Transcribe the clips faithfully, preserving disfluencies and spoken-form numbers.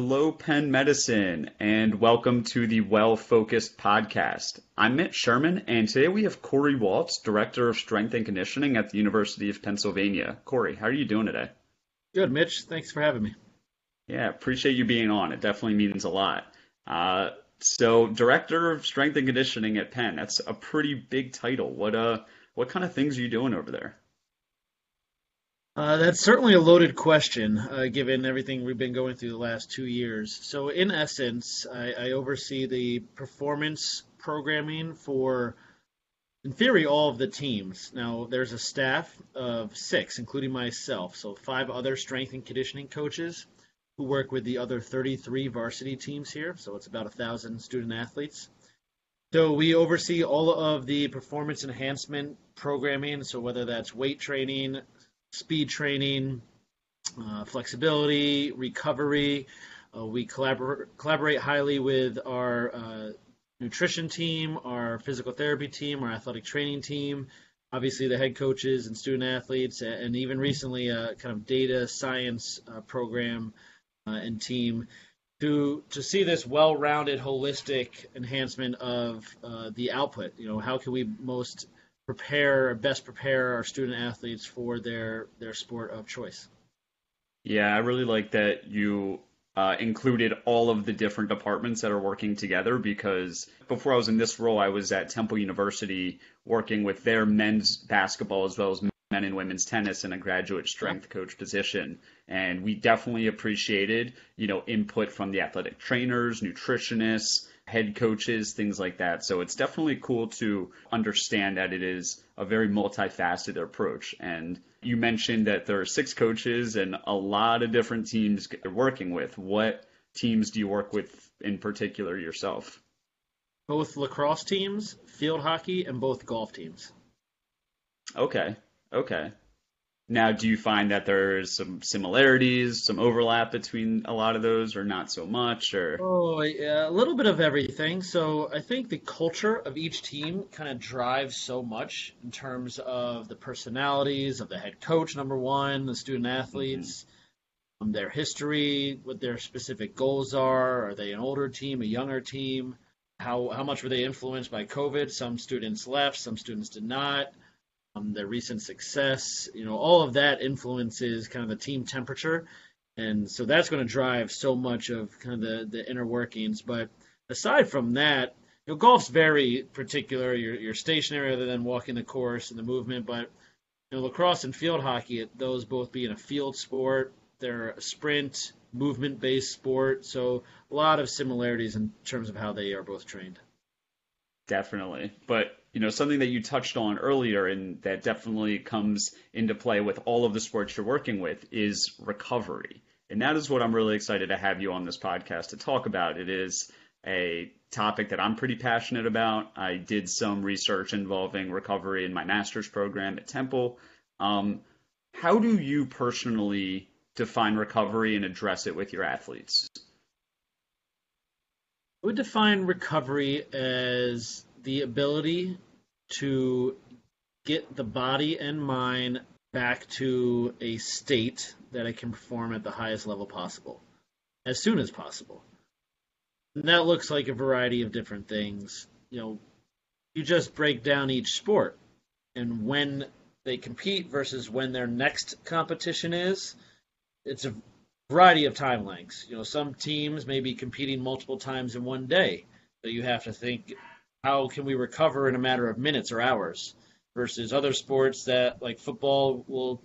Hello, Penn Medicine, and welcome to the Well-Focused Podcast. I'm Mitch Sherman, and today we have Cory Walts, Director of Strength and Conditioning at the University of Pennsylvania. Cory, how are you doing today? Good, Mitch. Thanks for having me. Yeah, appreciate you being on. It definitely means a lot. Uh, so, Director of Strength and Conditioning at Penn, that's a pretty big title. What uh, what kind of things are you doing over there? Uh, that's certainly a loaded question, uh, given everything we've been going through the last two years. So in essence, I, I oversee the performance programming for, in theory, all of the teams. Now, there's a staff of six, including myself, so five other strength and conditioning coaches who work with the other thirty-three varsity teams here, so it's about one thousand student-athletes. So we oversee all of the performance enhancement programming, so whether that's weight training, speed training, uh, flexibility, recovery. Uh, we collabor- collaborate highly with our uh, nutrition team, our physical therapy team, our athletic training team, obviously the head coaches and student athletes, and even recently a kind of data science uh, program uh, and team to, to see this well-rounded, holistic enhancement of uh, the output. You know, how can we most prepare, best prepare our student athletes for their, their sport of choice. Yeah, I really like that you uh, included all of the different departments that are working together, because before I was in this role, I was at Temple University working with their men's basketball as well as men and women's tennis in a graduate strength coach position. And we definitely appreciated, you know, input from the athletic trainers, nutritionists, head coaches, things like that. So it's definitely cool to understand that it is a very multifaceted approach. And you mentioned that there are six coaches and a lot of different teams you're working with. What teams do you work with in particular yourself? Both lacrosse teams, field hockey, and both golf teams. Okay. Okay. Now, do you find that there's some similarities, some overlap between a lot of those, or not so much? Or oh, yeah, a little bit of everything. So I think the culture of each team kind of drives so much in terms of the personalities of the head coach, number one, the student athletes, mm-hmm. um, their history, what their specific goals are. Are they an older team, a younger team? How how much were they influenced by COVID? Some students left, some students did not. Um, their recent success, you know, all of that influences kind of the team temperature. And so that's going to drive so much of kind of the, the inner workings. But aside from that, you know, golf's very particular. You're, you're stationary other than walking the course and the movement. But, you know, lacrosse and field hockey, those both being a field sport, they're a sprint, movement-based sport. So a lot of similarities in terms of how they are both trained. Definitely. But, you know, something that you touched on earlier and that definitely comes into play with all of the sports you're working with is recovery. And that is what I'm really excited to have you on this podcast to talk about. It is a topic that I'm pretty passionate about. I did some research involving recovery in my master's program at Temple. Um, how do you personally define recovery and address it with your athletes? I would define recovery as the ability to get the body and mind back to a state that it can perform at the highest level possible, as soon as possible. And that looks like a variety of different things. You know, you just break down each sport and when they compete versus when their next competition is. It's a variety of time lengths. You know, some teams may be competing multiple times in one day, so you have to think, how can we recover in a matter of minutes or hours versus other sports that, like football, will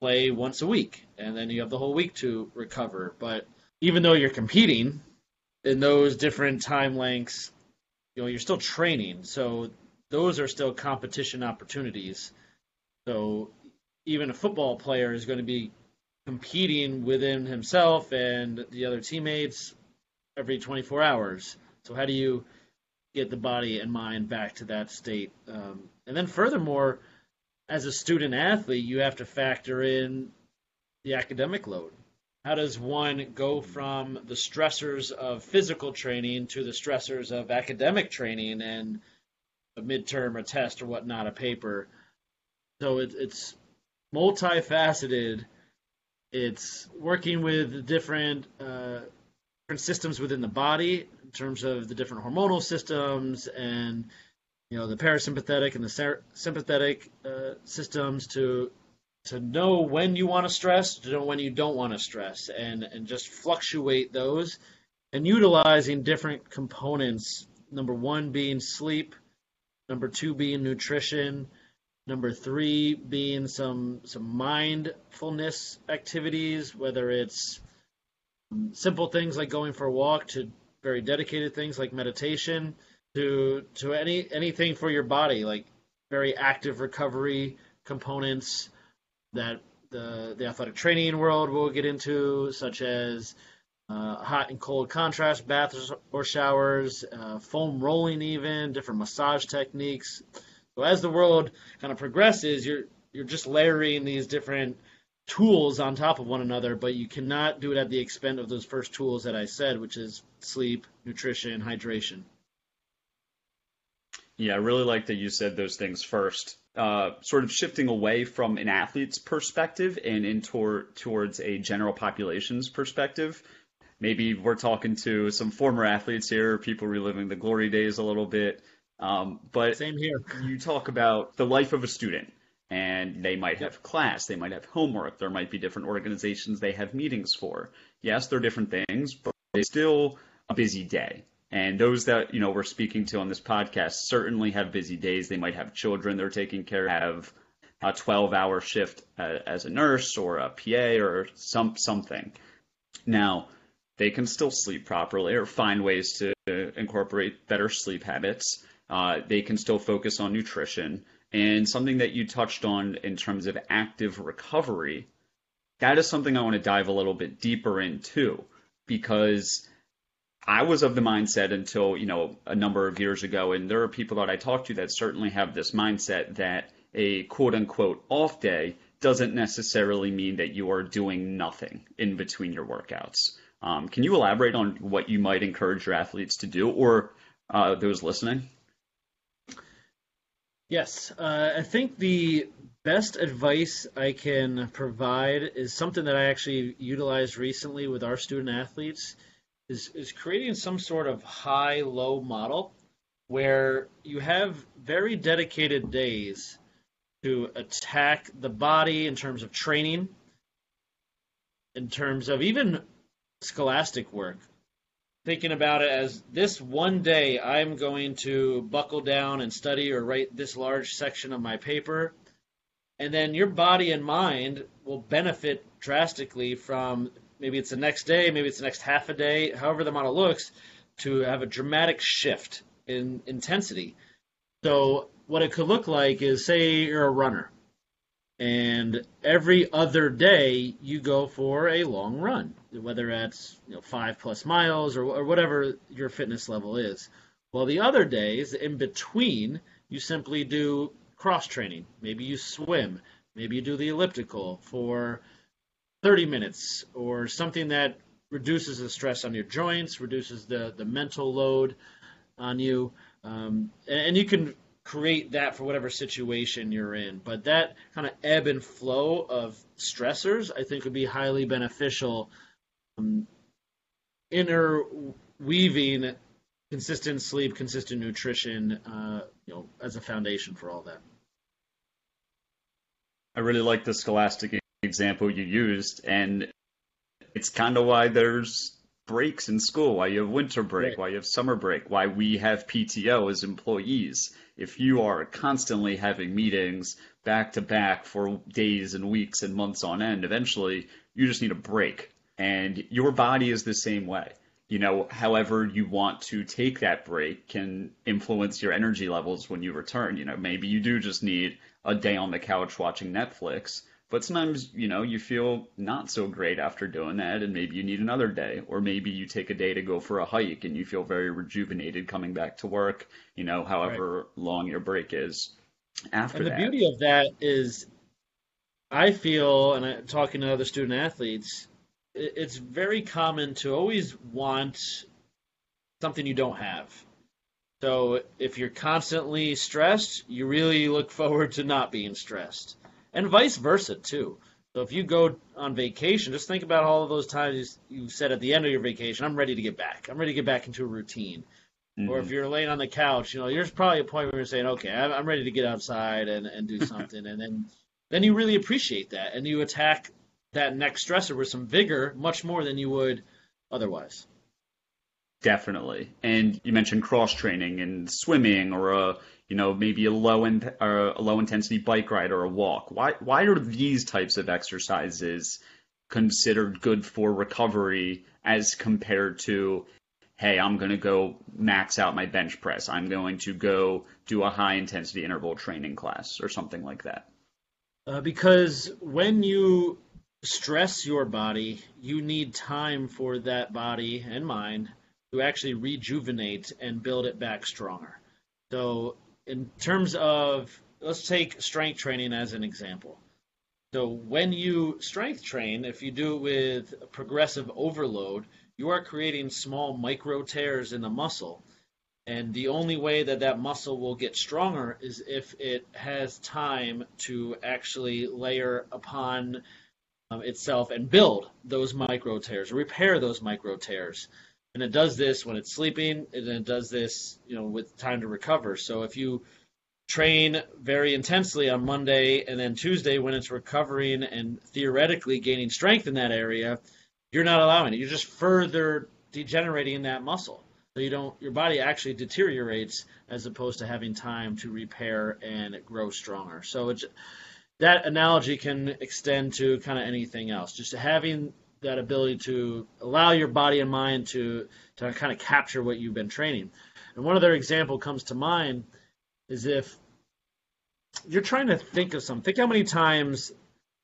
play once a week, and then you have the whole week to recover. But even though you're competing in those different time lengths, you know, you're still training. So those are still competition opportunities. So even a football player is going to be competing within himself and the other teammates every twenty-four hours. So how do you get the body and mind back to that state? Um, and then furthermore, as a student athlete, you have to factor in the academic load. How does one go from the stressors of physical training to the stressors of academic training and a midterm, a test, or whatnot, a paper? So it, it's multifaceted. It's working with different uh, systems within the body in terms of the different hormonal systems and, you know, the parasympathetic and the ser- sympathetic uh, systems to to know when you want to stress, to know when you don't want to stress, and, and just fluctuate those and utilizing different components, number one being sleep, number two being nutrition, number three being some some mindfulness activities, whether it's simple things like going for a walk to very dedicated things like meditation, to to any anything for your body, like very active recovery components that the, the athletic training world will get into, such as uh, hot and cold contrast baths or showers, uh, foam rolling even, different massage techniques. So as the world kind of progresses, you're you're just layering these different tools on top of one another, but you cannot do it at the expense of those first tools that I said, which is sleep, nutrition, hydration. Yeah, I really like that you said those things first, uh, sort of shifting away from an athlete's perspective and in tor- towards a general population's perspective. Maybe we're talking to some former athletes here, people reliving the glory days a little bit. Um, but same here. You talk about the life of a student, and they might have class, they might have homework, there might be different organizations they have meetings for. Yes, they're different things, but it's still a busy day. And those that, you know, we're speaking to on this podcast certainly have busy days. They might have children they're taking care of, have a twelve-hour shift uh, as a nurse or a P A or some something. Now, they can still sleep properly or find ways to incorporate better sleep habits. Uh, they can still focus on nutrition. And something that you touched on in terms of active recovery, that is something I want to dive a little bit deeper into, because I was of the mindset until, you know, a number of years ago, and there are people that I talk to that certainly have this mindset that a quote unquote off day doesn't necessarily mean that you are doing nothing in between your workouts. Um, can you elaborate on what you might encourage your athletes to do, or uh, those listening? Yes, uh, I think the best advice I can provide is something that I actually utilized recently with our student athletes, is, is creating some sort of high-low model where you have very dedicated days to attack the body in terms of training, in terms of even scholastic work. Thinking about it as this one day I'm going to buckle down and study or write this large section of my paper, and then your body and mind will benefit drastically from, maybe it's the next day, maybe it's the next half a day, however the model looks, to have a dramatic shift in intensity. So what it could look like is, say you're a runner, and every other day you go for a long run, whether that's, you know, five plus miles or, or whatever your fitness level is. Well, the other days in between, you simply do cross training. Maybe you swim, maybe you do the elliptical for thirty minutes or something that reduces the stress on your joints, reduces the, the mental load on you. Um, and, and you can create that for whatever situation you're in. But that kind of ebb and flow of stressors, I think, would be highly beneficial. Um, interweaving consistent sleep, consistent nutrition, uh, you know, as a foundation for all that. I really like the scholastic example you used, and it's kind of why there's breaks in school, why you have winter break, right, why you have summer break, why we have P T O as employees. If you are constantly having meetings back to back for days and weeks and months on end, eventually you just need a break. And your body is the same way. You know, however you want to take that break can influence your energy levels when you return. You know, maybe you do just need a day on the couch watching Netflix, but sometimes, you know, you feel not so great after doing that, and maybe you need another day, or maybe you take a day to go for a hike and you feel very rejuvenated coming back to work, you know, however right. long your break is after and that. And the beauty of that is, I feel, and I'm talking to other student athletes, it's very common to always want something you don't have. So if you're constantly stressed, you really look forward to not being stressed, and vice versa too. So if you go on vacation, just think about all of those times you said at the end of your vacation, I'm ready to get back. I'm ready to get back into a routine. Mm-hmm. Or if you're laying on the couch, you know, there's probably a point where you're saying, okay, I'm ready to get outside and, and do something. And then then you really appreciate that. And you attack that next stressor with some vigor much more than you would otherwise. Definitely. And you mentioned cross training and swimming, or a, you know, maybe a low in, or a low intensity bike ride or a walk. Why why are these types of exercises considered good for recovery as compared to, hey, I'm going to go max out my bench press. I'm going to go do a high intensity interval training class or something like that? Uh, because when you stress your body, you need time for that body and mind to actually rejuvenate and build it back stronger. So in terms of, let's take strength training as an example. So when you strength train, if you do it with progressive overload, you are creating small micro tears in the muscle. And the only way that that muscle will get stronger is if it has time to actually layer upon um, itself and build those micro tears, repair those micro tears. And it does this when it's sleeping, and it does this, you know, with time to recover. So if you train very intensely on Monday and then Tuesday when it's recovering and theoretically gaining strength in that area, you're not allowing it. You're just further degenerating that muscle. So you don't, your body actually deteriorates as opposed to having time to repair and grow stronger. So it's, that analogy can extend to kind of anything else. Just having that ability to allow your body and mind to, to kind of capture what you've been training. And one other example comes to mind is if you're trying to think of something, think how many times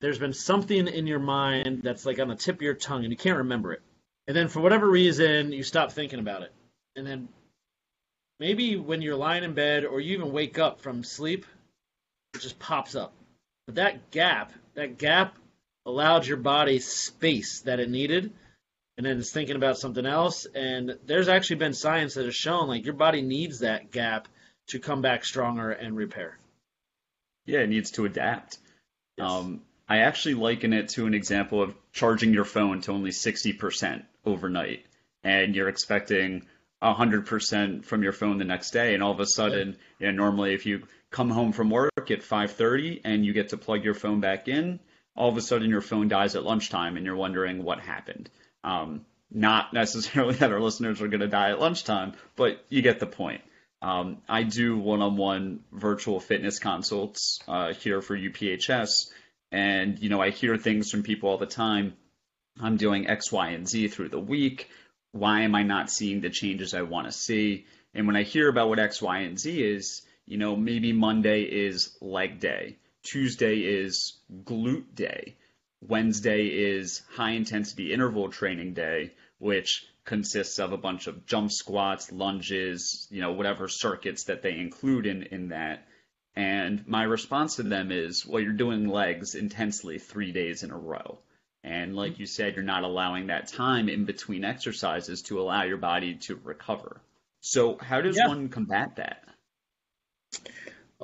there's been something in your mind that's like on the tip of your tongue and you can't remember it. And then for whatever reason, you stop thinking about it. And then maybe when you're lying in bed or you even wake up from sleep, it just pops up. But that gap, that gap allowed your body space that it needed, and then it's thinking about something else. And there's actually been science that has shown like your body needs that gap to come back stronger and repair. Yeah, it needs to adapt. Yes. Um, I actually liken it to an example of charging your phone to only sixty percent overnight, and you're expecting one hundred percent from your phone the next day, and all of a sudden, yeah. you know, normally if you come home from work at five thirty and you get to plug your phone back in, all of a sudden your phone dies at lunchtime and you're wondering what happened. Um, not necessarily that our listeners are going to die at lunchtime, but you get the point. Um, I do one-on-one virtual fitness consults uh, here for U P H S. And, you know, I hear things from people all the time. I'm doing X, Y, and Z through the week. Why am I not seeing the changes I want to see? And when I hear about what X, Y, and Z is, you know, maybe Monday is leg day. Tuesday is glute day. Wednesday is high intensity interval training day, which consists of a bunch of jump squats, lunges, you know, whatever circuits that they include in, in that. And my response to them is, well, you're doing legs intensely three days in a row. And like you said, you're not allowing that time in between exercises to allow your body to recover. So how does yeah. one combat that?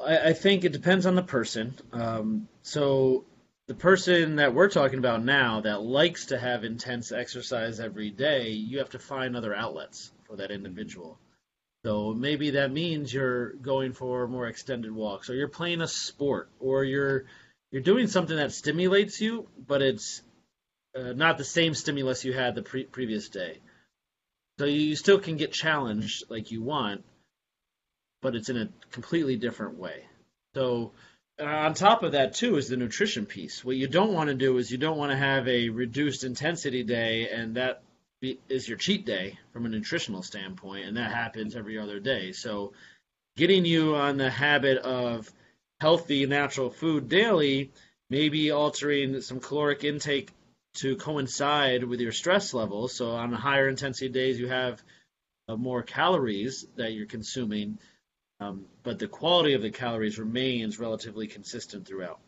I think it depends on the person. Um, so the person that we're talking about now that likes to have intense exercise every day, you have to find other outlets for that individual. So maybe that means you're going for more extended walks, or you're playing a sport, or you're you're doing something that stimulates you, but it's uh, not the same stimulus you had the pre- previous day. So you still can get challenged like you want, but it's in a completely different way. So uh, on top of that, too, is the nutrition piece. What you don't want to do is you don't want to have a reduced intensity day, and that be, is your cheat day from a nutritional standpoint, and that happens every other day. So getting you on the habit of healthy, natural food daily, maybe altering some caloric intake to coincide with your stress level. So on the higher intensity days, you have uh, more calories that you're consuming, Um, but the quality of the calories remains relatively consistent throughout.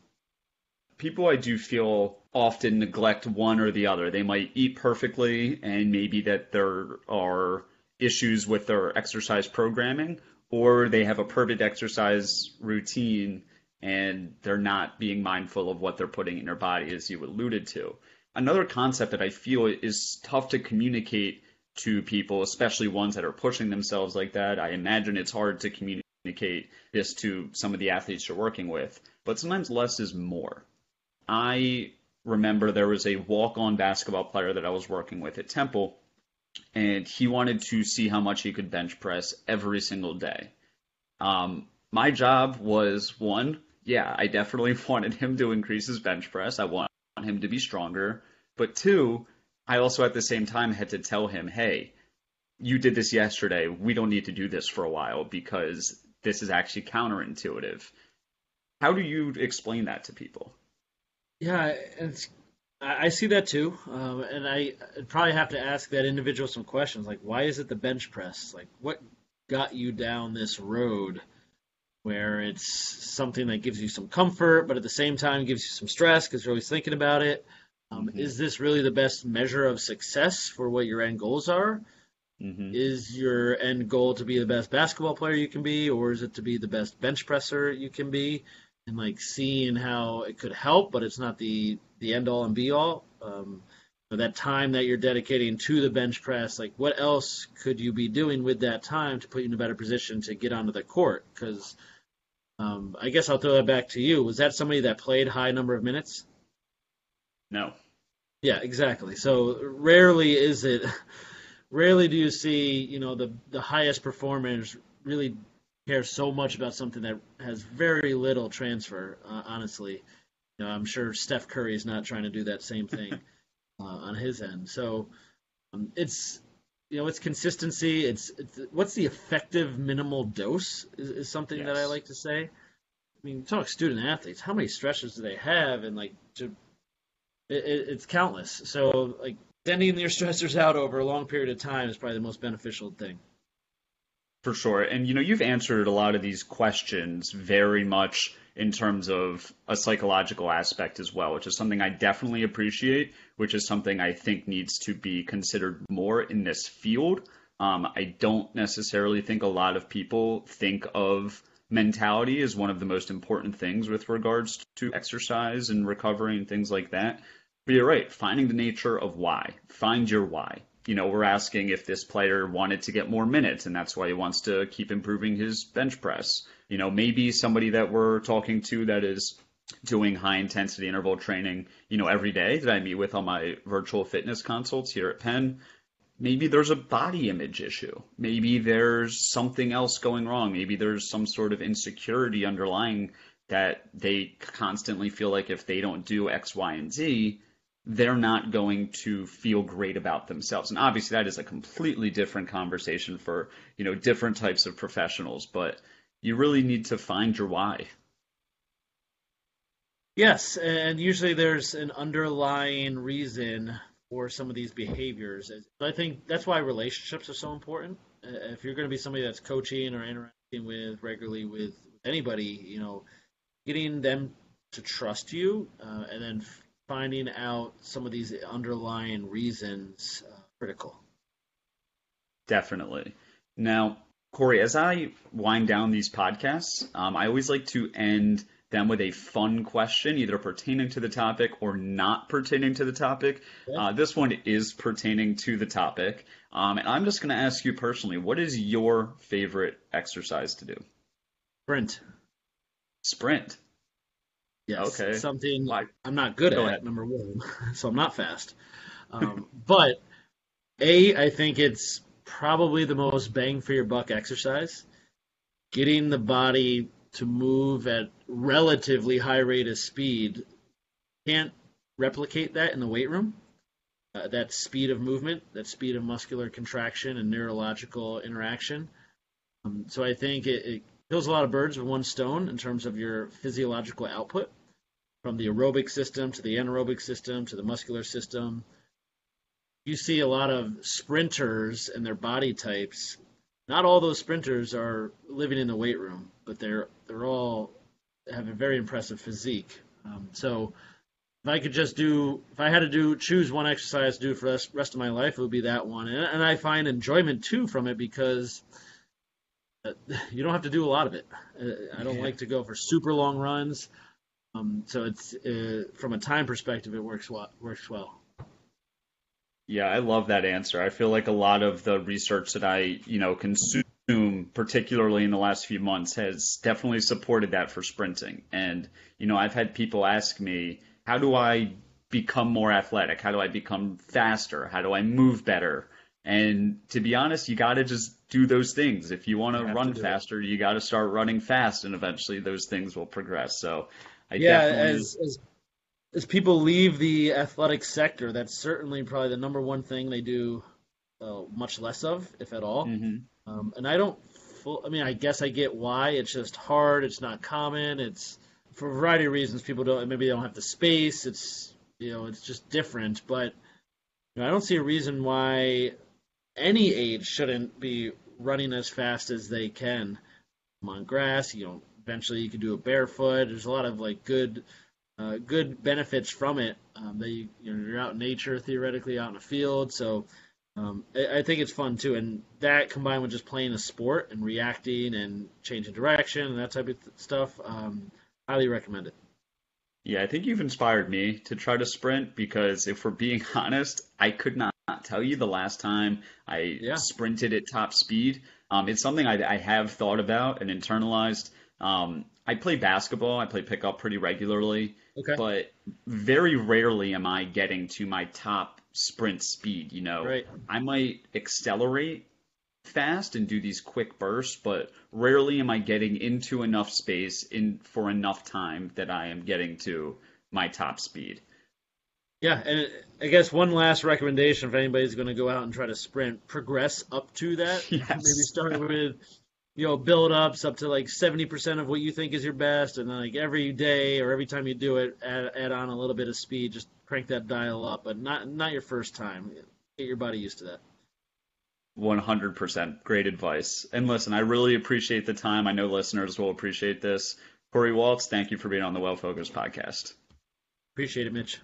People, I do feel, often neglect one or the other. They might eat perfectly, and maybe that there are issues with their exercise programming, or they have a perfect exercise routine and they're not being mindful of what they're putting in their body, as you alluded to. Another concept that I feel is tough to communicate to people, especially ones that are pushing themselves like that. I imagine it's hard to communicate this to some of the athletes you're working with, but sometimes less is more. I remember there was a walk-on basketball player that I was working with at Temple, and he wanted to see how much he could bench press every single day. Um, my job was, one, yeah, I definitely wanted him to increase his bench press. I want him to be stronger. But two, I also at the same time had to tell him, hey, you did this yesterday. We don't need to do this for a while because this is actually counterintuitive. How do you explain that to people? Yeah, it's, I see that too. Um, and I I'd probably have to ask that individual some questions like, why is it the bench press? Like, what got you down this road where it's something that gives you some comfort, but at the same time gives you some stress because you're always thinking about it? Um, mm-hmm. Is this really the best measure of success for what your end goals are? Mm-hmm. Is your end goal to be the best basketball player you can be, or is it to be the best bench presser you can be? And like seeing how it could help, but it's not the, the end all and be all. Um, but that time that you're dedicating to the bench press, like what else could you be doing with that time to put you in a better position to get onto the court? Because um, I guess I'll throw that back to you. Was that somebody that played high number of minutes? No. Yeah, exactly. So rarely is it, rarely do you see, you know, the, the highest performers really care so much about something that has very little transfer, uh, honestly. You know, I'm sure Steph Curry is not trying to do that same thing uh, on his end. So um, it's, you know, it's consistency. It's, it's what's the effective minimal dose is, is something yes. that I like to say. I mean, talk student athletes. How many stretches do they have? And like, to, it, it's countless. So like sending your stressors out over a long period of time is probably the most beneficial thing. For sure. And, you know, you've answered a lot of these questions very much in terms of a psychological aspect as well, which is something I definitely appreciate, which is something I think needs to be considered more in this field. Um, I don't necessarily think a lot of people think of mentality as one of the most important things with regards to exercise and recovery and things like that. But you're right. Finding the nature of why. Find your why. You know, we're asking if this player wanted to get more minutes, and that's why he wants to keep improving his bench press. You know, maybe somebody that we're talking to that is doing high-intensity interval training, you know, every day that I meet with on my virtual fitness consults here at Penn, maybe there's a body image issue. Maybe there's something else going wrong. Maybe there's some sort of insecurity underlying that they constantly feel like if they don't do X, Y, and Z, they're not going to feel great about themselves. And obviously that is a completely different conversation for, you know, different types of professionals, but you really need to find your why. Yes, and usually there's an underlying reason for some of these behaviors. I think that's why relationships are so important. If you're going to be somebody that's coaching or interacting with regularly with anybody, you know, getting them to trust you uh, and then finding out some of these underlying reasons uh, critical. Definitely. Now, Cory, as I wind down these podcasts, um, I always like to end them with a fun question, either pertaining to the topic or not pertaining to the topic. Okay. Uh, this one is pertaining to the topic. Um, and I'm just going to ask you personally, what is your favorite exercise to do? Sprint. Sprint. Yes, okay. Something I'm not good Go at, ahead. Number one, so I'm not fast. Um, but, A, I think it's probably the most bang-for-your-buck exercise. Getting the body to move at relatively high rate of speed, can't replicate that in the weight room. Uh, that speed of movement, that speed of muscular contraction and neurological interaction. Um, so I think it, it kills a lot of birds with one stone in terms of your physiological output, from the aerobic system to the anaerobic system to the muscular system. You see a lot of sprinters and their body types. Not all those sprinters are living in the weight room, but they're they're all have a very impressive physique. Um, so if I could just do, if I had to do choose one exercise to do for the rest of my life, it would be that one. And, and I find enjoyment too from it because you don't have to do a lot of it. I don't yeah. like to go for super long runs. Um, so it's uh, from a time perspective, it works well, works well. Yeah, I love that answer. I feel like a lot of the research that I, you know, consume, particularly in the last few months, has definitely supported that for sprinting. And, you know, I've had people ask me, how do I become more athletic? How do I become faster? How do I move better? And to be honest, you got to just do those things. If you want to run faster, you got to start running fast, and eventually those things will progress. So I yeah, definitely... as, as as people leave the athletic sector, that's certainly probably the number one thing they do uh, much less of, if at all. Mm-hmm. Um, and I don't full, I mean, I guess I get why. It's just hard. It's not common. It's for a variety of reasons. People don't, maybe they don't have the space. It's, you know, it's just different. But you know, I don't see a reason why any age shouldn't be running as fast as they can. I'm on grass, you know, eventually you can do it barefoot. There's a lot of like good, uh, good benefits from it. Um, that you, you know, you're out in nature, theoretically out in a field. So um, I, I think it's fun too. And that combined with just playing a sport and reacting and changing direction and that type of th- stuff, um, highly recommend it. Yeah, I think you've inspired me to try to sprint because if we're being honest, I could not tell you the last time I yeah. sprinted at top speed. Um, it's something I, I have thought about and internalized. Um, I play basketball. I play pickup pretty regularly, okay. but very rarely am I getting to my top sprint speed. You know, right. I might accelerate fast and do these quick bursts, but rarely am I getting into enough space in for enough time that I am getting to my top speed. Yeah, and I guess one last recommendation if anybody's going to go out and try to sprint, progress up to that. Yes. Maybe start with, you know, build-ups up to like seventy percent of what you think is your best, and then like every day or every time you do it, add, add on a little bit of speed, just crank that dial up, but not not your first time. Get your body used to that. one hundred percent. Great advice. And listen, I really appreciate the time. I know listeners will appreciate this. Cory Walts, thank you for being on the Well-Focused Podcast. Appreciate it, Mitch.